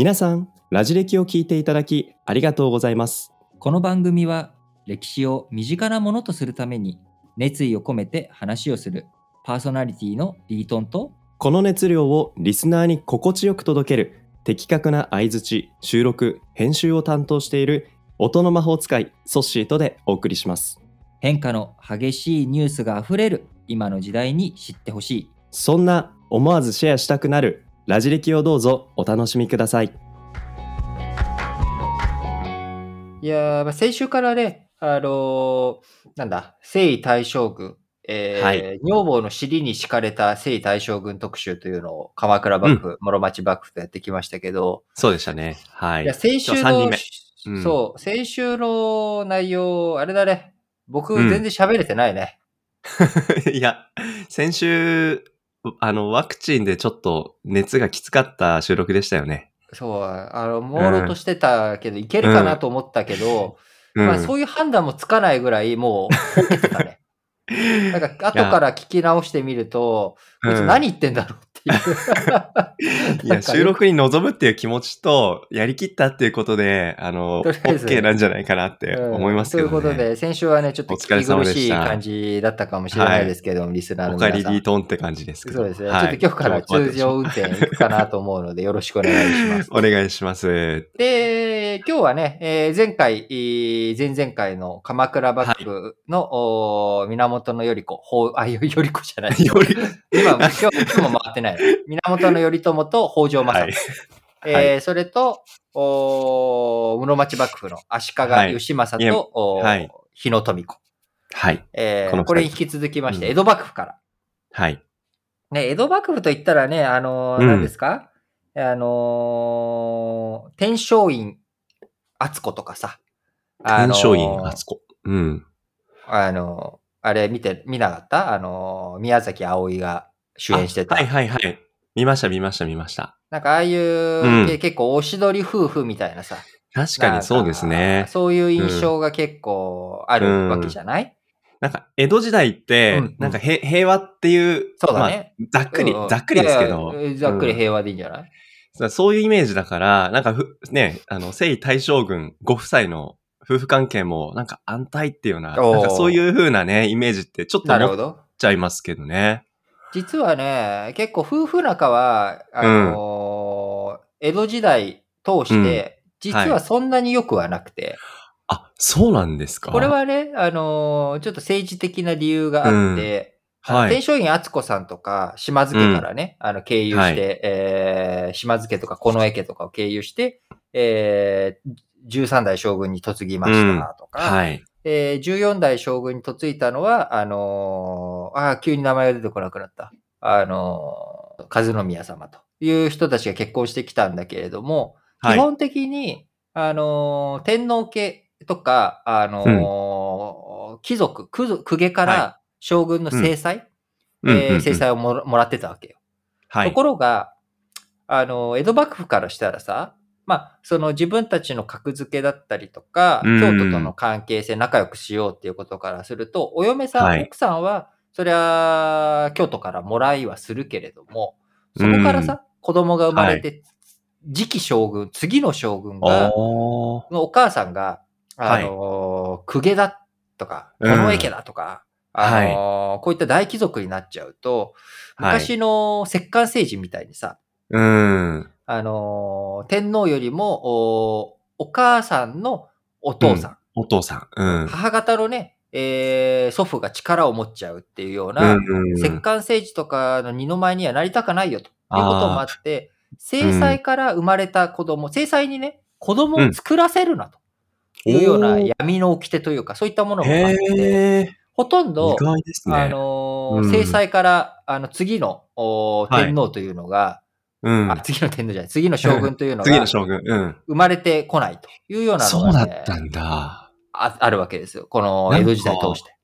皆さん、ラジ歴を聞いていただきありがとうございます。この番組は歴史を身近なものとするために熱意を込めて話をするパーソナリティのリートンと、この熱量をリスナーに心地よく届ける的確な相槌、収録、編集を担当している音の魔法使いソッシーとでお送りします。変化の激しいニュースがあふれる今の時代に知ってほしい、そんな思わずシェアしたくなるラジ歴をどうぞお楽しみください。いや、先週からね、征夷大将軍、はい、女房の尻に敷かれた征夷大将軍特集というのを鎌倉幕府、室町幕府とやってきましたけど、そうでしたね。はい。いや、先週の、そう、先週の内容、あれだね。僕、全然喋れてないね。いや、先週、ワクチンでちょっと熱がきつかった収録でしたよね。そう、朦朧としてたけど、いけるかなと思ったけど、そういう判断もつかないぐらい、もう、受けてたね。なんか後から聞き直してみると、こいつ何言ってんだろうっていう、いや、収録に臨むっていう気持ちとやりきったっていうことでOK なんじゃないかなって思いますけどね。ということで先週はね、ちょっと聞き苦しい感じだったかもしれないですけど、リスナーの皆さん、おかえりリートンって感じですけど、そうですね、はい、ちょっと今日から通常運転行くかなと思うのでよろしくお願いします。お願いします。で、今日はね、前回、前々回の鎌倉幕府の源頼子、頼子じゃない。今日も回ってない。源頼朝と北条政子、はい、それと室町幕府の足利義政と、はい、日野富子。はい。これに引き続きまして、江戸幕府から。はい。ね、江戸幕府といったらね、何ですか？天璋院篤子とかさ。天璋院篤子。うん。あれ見なかった？宮崎あおいが主演してた。はいはいはい。見ました。なんかああいう、結構おしどり夫婦みたいなさ。確かにそうですね。そういう印象が結構あるわけじゃない？なんか江戸時代って、なんか平和っていう、そうだね。ざっくりですけど。ざっくり平和でいいんじゃない？そういうイメージだから、なんかね、征夷大将軍ご夫妻の夫婦関係もなんか安泰っていうような、なんかそういう風なね、イメージってちょっと思っちゃいますけどね。実はね、結構夫婦仲は、江戸時代通して、実はそんなに良くはなくて。あ、そうなんですか。これはね、ちょっと政治的な理由があって、天璋院篤子さんとか、島津家からね、経由して、島津家とか近衛家とかを経由して、13代将軍に嫁ぎましたとか、14代将軍に嫁いたのは、急に名前が出てこなくなった、和宮様という人たちが結婚してきたんだけれども、基本的に、天皇家とか、貴族、公家から将軍の正妻、正妻をもらってたわけよ。ところが、江戸幕府からしたらさ、まあ、その自分たちの格付けだったりとか、京都との関係性仲良くしようっていうことからすると、お嫁さん、奥さんは、そりゃ、京都からもらいはするけれども、そこからさ、子供が生まれて、次期将軍、次の将軍が、のお母さんが、公家だとか、近衛家だとか、こういった大貴族になっちゃうと、昔の摂関政治みたいにさ、天皇よりも、お母さんのお父さん。母方のね、祖父が力を持っちゃうっていうような、摂関政治とかの二の舞にはなりたくないよということもあって、正妻から生まれた子供、正妻にね、子供を作らせるなというような闇の掟というか、そういったものもあって、ほとんど、正妻から、次の天皇というのが、次の天皇じゃない、次の将軍というのが生まれてこないというようなのが、ね、そうだったんだ。あるわけですよ。この江戸時代通して。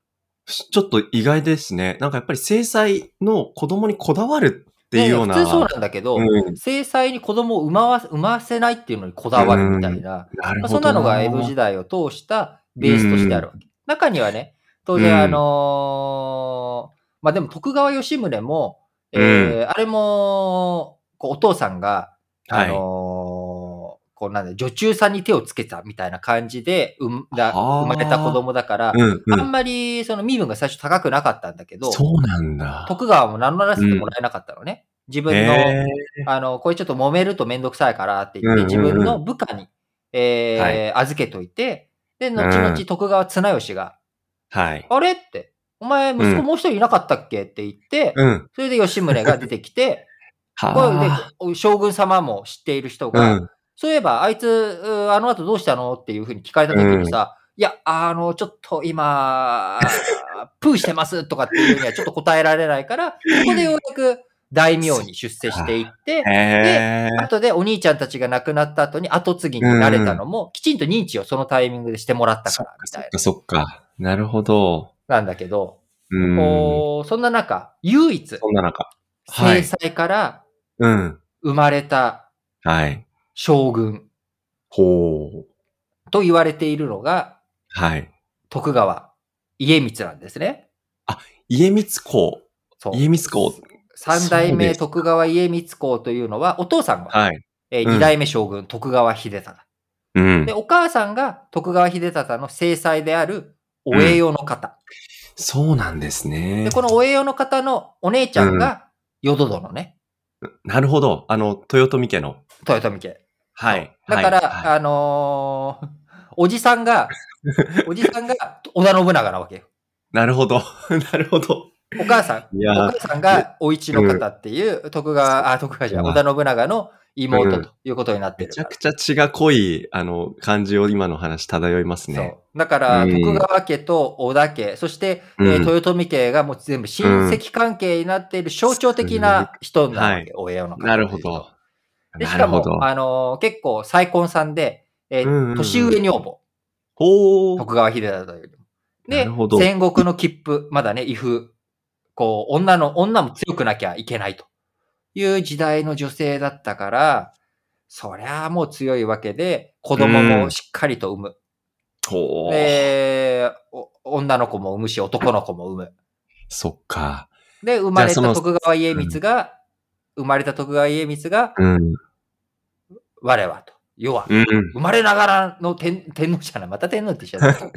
ちょっと意外ですね。なんかやっぱり正妻の子供にこだわるっていうような。普通そうなんだけど、正妻に子供を産ませないっていうのにこだわるみたいな。そんなのが江戸時代を通したベースとしてあるわけ。中にはね、当然でも徳川吉宗も、あれも、お父さんが、こうなんで女中さんに手をつけたみたいな感じで生まれた子供だから、うんうん、あんまりその身分が最初高くなかったんだけど、そうなんだ。徳川も名乗らせてもらえなかったのね。うん、自分の、これちょっと揉めるとめんどくさいからって言って、うんうんうん、自分の部下に、預けといて、で、後々徳川綱吉が、はい、あれって、お前息子もう一人いなかったっけって言って、うん、それで吉宗が出てきて、で将軍様も知っている人が、うん、そういえばあいつあの後どうしたのっていうふうに聞かれた時にさ、うん、いやちょっと今プーしてますとかっていうにはちょっと答えられないから、ここでようやく大名に出世していって、で後でお兄ちゃんたちが亡くなった後に後継ぎになれたのも、うん、きちんと認知をそのタイミングでしてもらったからみたいな。そっか、なるほど。なんだけど、そんな中、唯一、はい、正妻から生まれた将軍と言われているのが、はい、徳川家光なんですね。あ、家光公。家光公。三代目徳川家光公というのは、お父さんが、はい、二代目将軍、徳川秀忠、うん。で、お母さんが徳川秀忠の正妻であるお栄養の方、うん。そうなんですね。で、このお栄養の方のお姉ちゃんが淀殿ね、うん。なるほど。豊臣家の。豊臣家。はい。だから、はい、おじさんが織田信長なわけよ。なるほど。なるほど。お母さんがお市の方っていう、うん、織田信長の妹ということになってる、うん。めちゃくちゃ血が濃い、感じを今の話漂いますね。そう。だから、徳川家と織田家、そして、豊臣家がもう全部親戚関係になっている象徴的な人なわけ、お家の方。なるほど。で、しかも、結構再婚さんで、年上女房。徳川秀忠という。で、戦国の切符、まだね、威風。こう、女も強くなきゃいけないという時代の女性だったから、そりゃあもう強いわけで、子供もしっかりと産む。で、女の子も産むし、男の子も産む。そっか。で、生まれた徳川家光が、我はと。要は、生まれながらの天皇じゃない、また天皇って言っちゃっ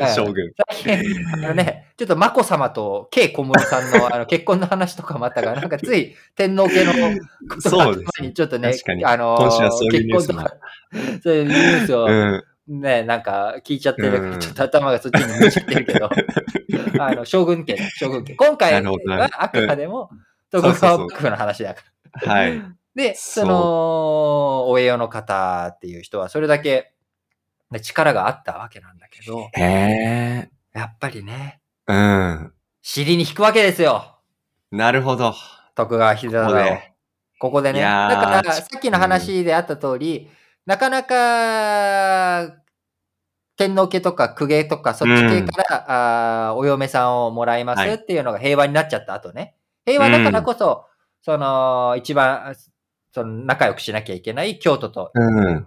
た。将軍。ちょっと眞子さまとK小室さんの結婚の話とかもあったから、なんかつい天皇系のことが前にちょっとね、結婚とか、そういうニュースをね、なんか聞いちゃってるから、ちょっと頭がそっちに向いちゃってるけど、将軍家。今回はあくまでも徳川幕府の話だから。はい。で、お栄養の方っていう人は、それだけ力があったわけなんだけど、やっぱりね、尻に引くわけですよ。なるほど。徳川秀忠を。ここでね。だから、さっきの話であった通り、なかなか、天皇家とか公家とか、そっち系から、お嫁さんをもらいますっていうのが平和になっちゃった後ね。平和だからこそ、一番、仲良くしなきゃいけない京都と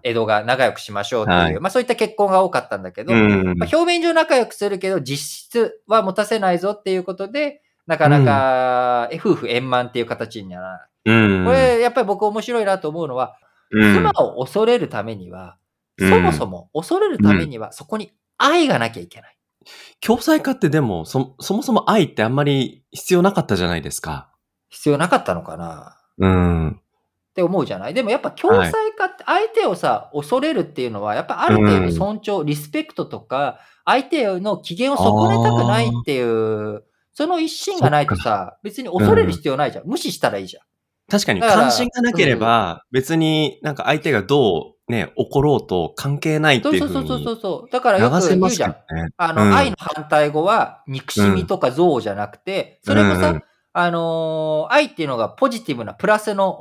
江戸が仲良くしましょうという、まあそういった結婚が多かったんだけど、まあ、表面上仲良くするけど実質は持たせないぞっていうことで、なかなか夫婦円満っていう形にはならない、これやっぱり僕面白いなと思うのは、妻を恐れるためには、そもそも恐れるためにはそこに愛がなきゃいけない。共済化ってでもそもそも愛ってあんまり必要なかったじゃないですか。必要なかったのかな。って思うじゃない。でもやっぱ共済化って相手をさ、恐れるっていうのはやっぱある程度尊重、リスペクトとか相手の機嫌を損ねたくないっていうその一心がないとさ、別に恐れる必要ないじゃん、無視したらいいじゃん。確かに関心がなければ、別になんか相手がどうね、怒ろうと関係ないっていう風に流せますからね。そう。だからよく言うじゃん。愛の反対語は憎しみとか憎悪じゃなくて、それもさ、愛っていうのがポジティブなプラスの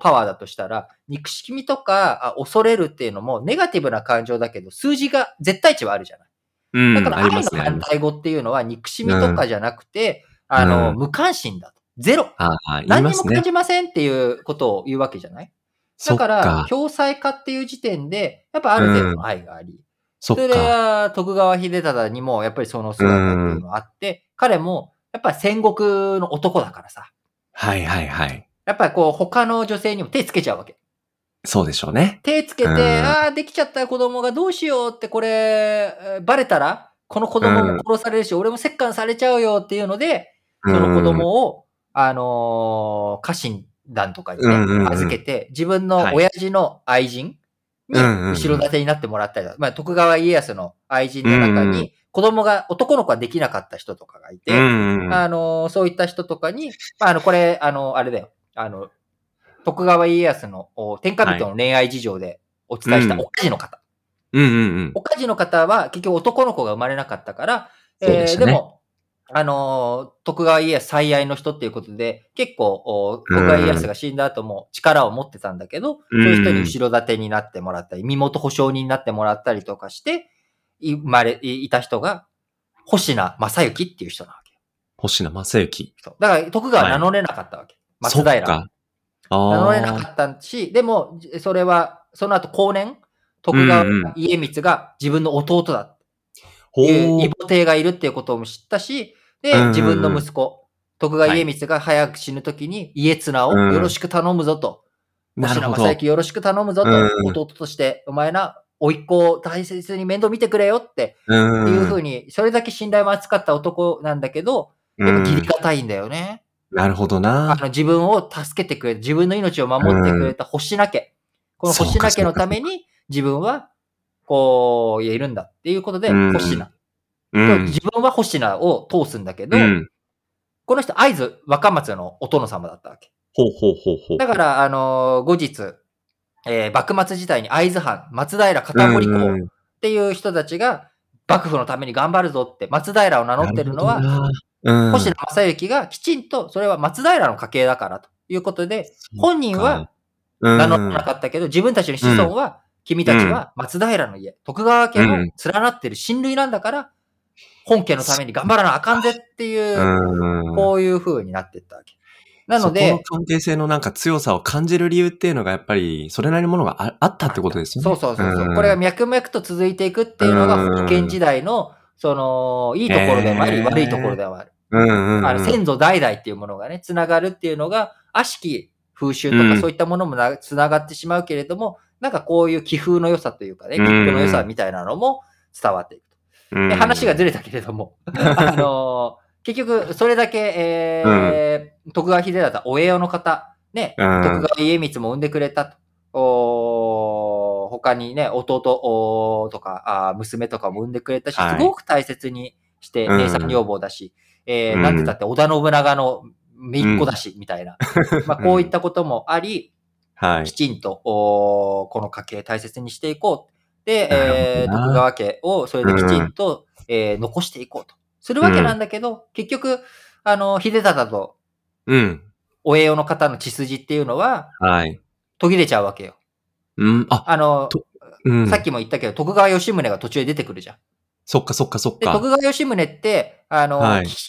パワーだとしたら、憎しみとか恐れるっていうのもネガティブな感情だけど、数字が絶対値はあるじゃない。だから愛の反対語っていうのは憎しみとかじゃなくて、無関心だと。ゼロ。何にも感じませんっていうことを言うわけじゃない。だから、共済化っていう時点で、やっぱある程度の愛があり、それは徳川秀忠にもやっぱりその姿っていうのがあって、彼もやっぱ戦国の男だからさ。はいはいはい。やっぱりこう他の女性にも手つけちゃうわけ。そうでしょうね。手つけて、ああ、できちゃった子供がどうしようって、これ、バレたら、この子供も殺されるし、俺も折檻されちゃうよっていうので、その子供を、家臣団とかにね、預けて、自分の親父の愛人に、後ろ盾になってもらったりだ、まあ、徳川家康の愛人の中に、子供が、男の子はできなかった人とかがいて、そういった人とかに、まあ、これ、あれだよ、徳川家康の天下人の恋愛事情でお伝えしたお家事の方。お家事の方は結局男の子が生まれなかったから、でも、徳川家康最愛の人っていうことで、結構、徳川家康が死んだ後も力を持ってたんだけど、そういう人に後ろ盾になってもらったり、身元保証人になってもらったりとかして、生まれ、いた人が、星名正幸っていう人なわけ。星名正幸。そう。だから徳川は名乗れなかったわけ。はい、松平。名乗れなかったし、でも、それは、その後、後年、徳川家光が自分の弟だっていう、異母弟がいるっていうことも知ったし、で、自分の息子、徳川家光が早く死ぬときに、家綱をよろしく頼むぞと、星名正幸よろしく頼むぞと、弟として、お前な、甥っ子を大切に面倒見てくれよって、いうふうに、それだけ信頼も厚かった男なんだけど、でも切りがたいんだよね。なるほどな。自分を助けてくれた、自分の命を守ってくれた星名家。この星名家のために自分は、こう、いるんだっていうことで、星名。自分は星名を通すんだけど、この人、会津若松のお殿様だったわけ。ほうほうほうほう。だから、後日、幕末時代に会津藩、松平片堀公っていう人たちが、幕府のために頑張るぞって、松平を名乗ってるのは、星名正幸がきちんと、それは松平の家系だからということで、本人は名乗らなかったけど、自分たちの子孫は、君たちは松平の家、徳川家の連なってる親類なんだから、本家のために頑張らなあかんぜっていう、こういう風になっていったわけ。なので、そこの関係性のなんか強さを感じる理由っていうのが、やっぱり、それなりのものがあったってことですよね。そう。これが脈々と続いていくっていうのが、封建時代の、その、いいところでもあり、悪いところでもある。先祖代々っていうものがね、つながるっていうのが、悪しき風習とかそういったものもつながってしまうけれども、なんかこういう気風の良さというかね、気風の良さみたいなのも伝わっていくと。で話がずれたけれども、結局、それだけ、徳川秀忠、お栄養の方、ね、徳川家光も産んでくれたと。他にね、弟とか娘とかも産んでくれたし、すごく大切にして、姉さん女房だし、なんてだって織田信長の姪っ子だし、みたいな。まあ、こういったこともあり、きちんと、この家系大切にしていこう。で、徳川家をそれできちんと、残していこうと。するわけなんだけど、結局、秀忠と、お栄養の方の血筋っていうのは、途切れちゃうわけよ。さっきも言ったけど、徳川吉宗が途中で出てくるじゃん。そっか。で、徳川吉宗って、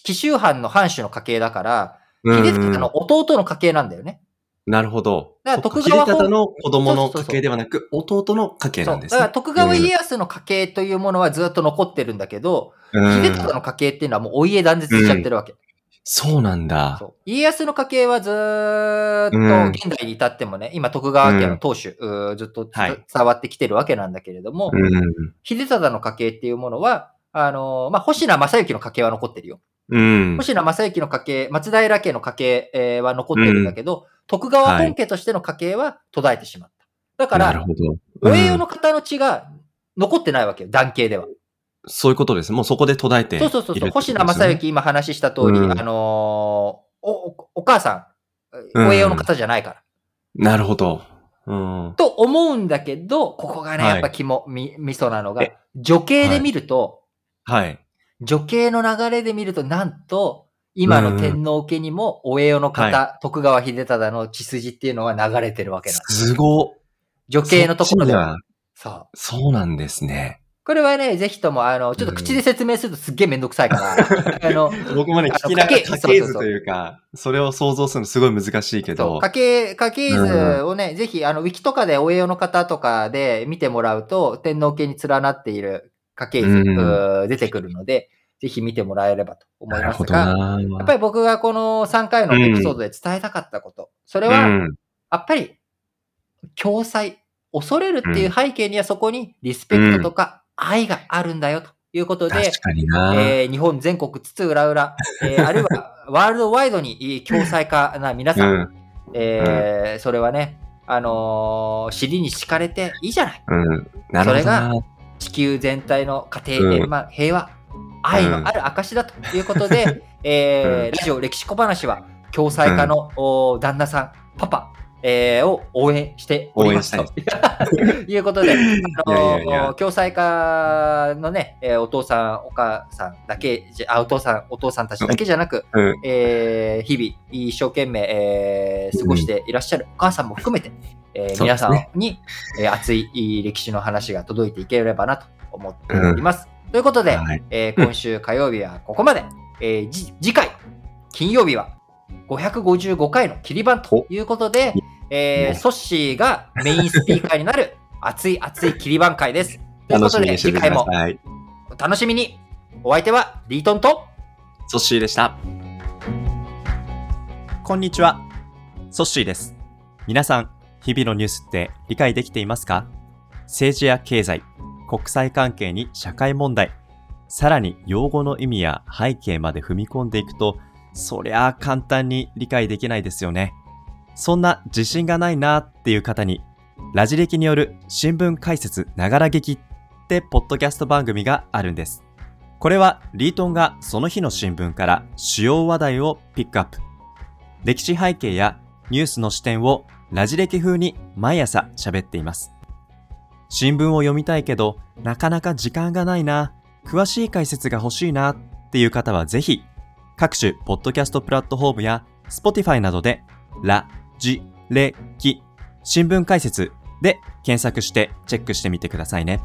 紀州藩の藩主の家系だから、秀忠の弟の家系なんだよね。なるほど。だから徳川秀忠の子供の家系ではなく、弟の家系なんですね。だから徳川家康の家系というものはずっと残ってるんだけど、秀忠の家系っていうのはもうお家断絶しちゃってるわけ。そうなんだ。家康の家系はずーっと現代に至ってもね、今徳川家の当主、ずっと伝わってきてるわけなんだけれども、秀忠の家系っていうものは、まあ、星名正幸の家系は残ってるよ。星名正幸の家系、松平家の家系、は残ってるんだけど、徳川本家としての家系は途絶えてしまった。だから、お栄養の方の血が残ってないわけよ、男系では。そういうことです。もうそこで途絶えている。そう。星名正幸、今話した通り、お母さん、お栄養の方じゃないから。なるほど。と思うんだけど、ここがね、やっぱみそなのが、女系で見ると、女系の流れで見ると、なんと、今の天皇家にも、お栄養の方、徳川秀忠の血筋っていうのは流れてるわけなんです。すごっ。女系のところでは。そうなんですね。これはね、ぜひとも、ちょっと口で説明するとすっげえめんどくさいから。僕もね、聞きながら家系図というか、それを想像するのすごい難しいけど。家系図をね、ぜひ、ウィキとかでお栄養の方とかで見てもらうと、天皇家に連なっている家系図、出てくるので、ぜひ見てもらえればと思いますが、やっぱり僕がこの3回のエピソードで伝えたかったこと、それは、やっぱり、共催、恐れるっていう背景にはそこにリスペクトとか愛があるんだよということで、日本全国津々浦々、あるいはワールドワイドに共催化な皆さん、それはね、尻に敷かれていいじゃない。なるほどな。それが地球全体の家庭円満、平和、愛のある証だということで、ラジオ歴史小話は共催化の、旦那さん、パパ、を応援しておりますということで、共催化のね、お父さんお母さんだけじゃ、お父さんたちだけじゃなく、日々一生懸命、過ごしていらっしゃるお母さんも含めて、皆さんに、熱い歴史の話が届いていければなと思っております、ということで、今週火曜日はここまで、次回金曜日は555回の切り版ということで、ソッシーがメインスピーカーになる熱い熱い切り版会です。ということで次回もお楽しみに。お相手はリートンとソッシーでした。こんにちは、ソッシーです。皆さん、日々のニュースって理解できていますか？政治や経済、国際関係に社会問題、さらに用語の意味や背景まで踏み込んでいくと、そりゃあ簡単に理解できないですよね。そんな自信がないなっていう方に、ラジ歴による新聞解説ながら劇ってポッドキャスト番組があるんです。これはリートンがその日の新聞から主要話題をピックアップ。歴史背景やニュースの視点をラジ歴風に毎朝喋っています。新聞を読みたいけどなかなか時間がないな、詳しい解説が欲しいなっていう方はぜひ、各種ポッドキャストプラットフォームや Spotify などでラジレキ新聞解説で検索してチェックしてみてくださいね。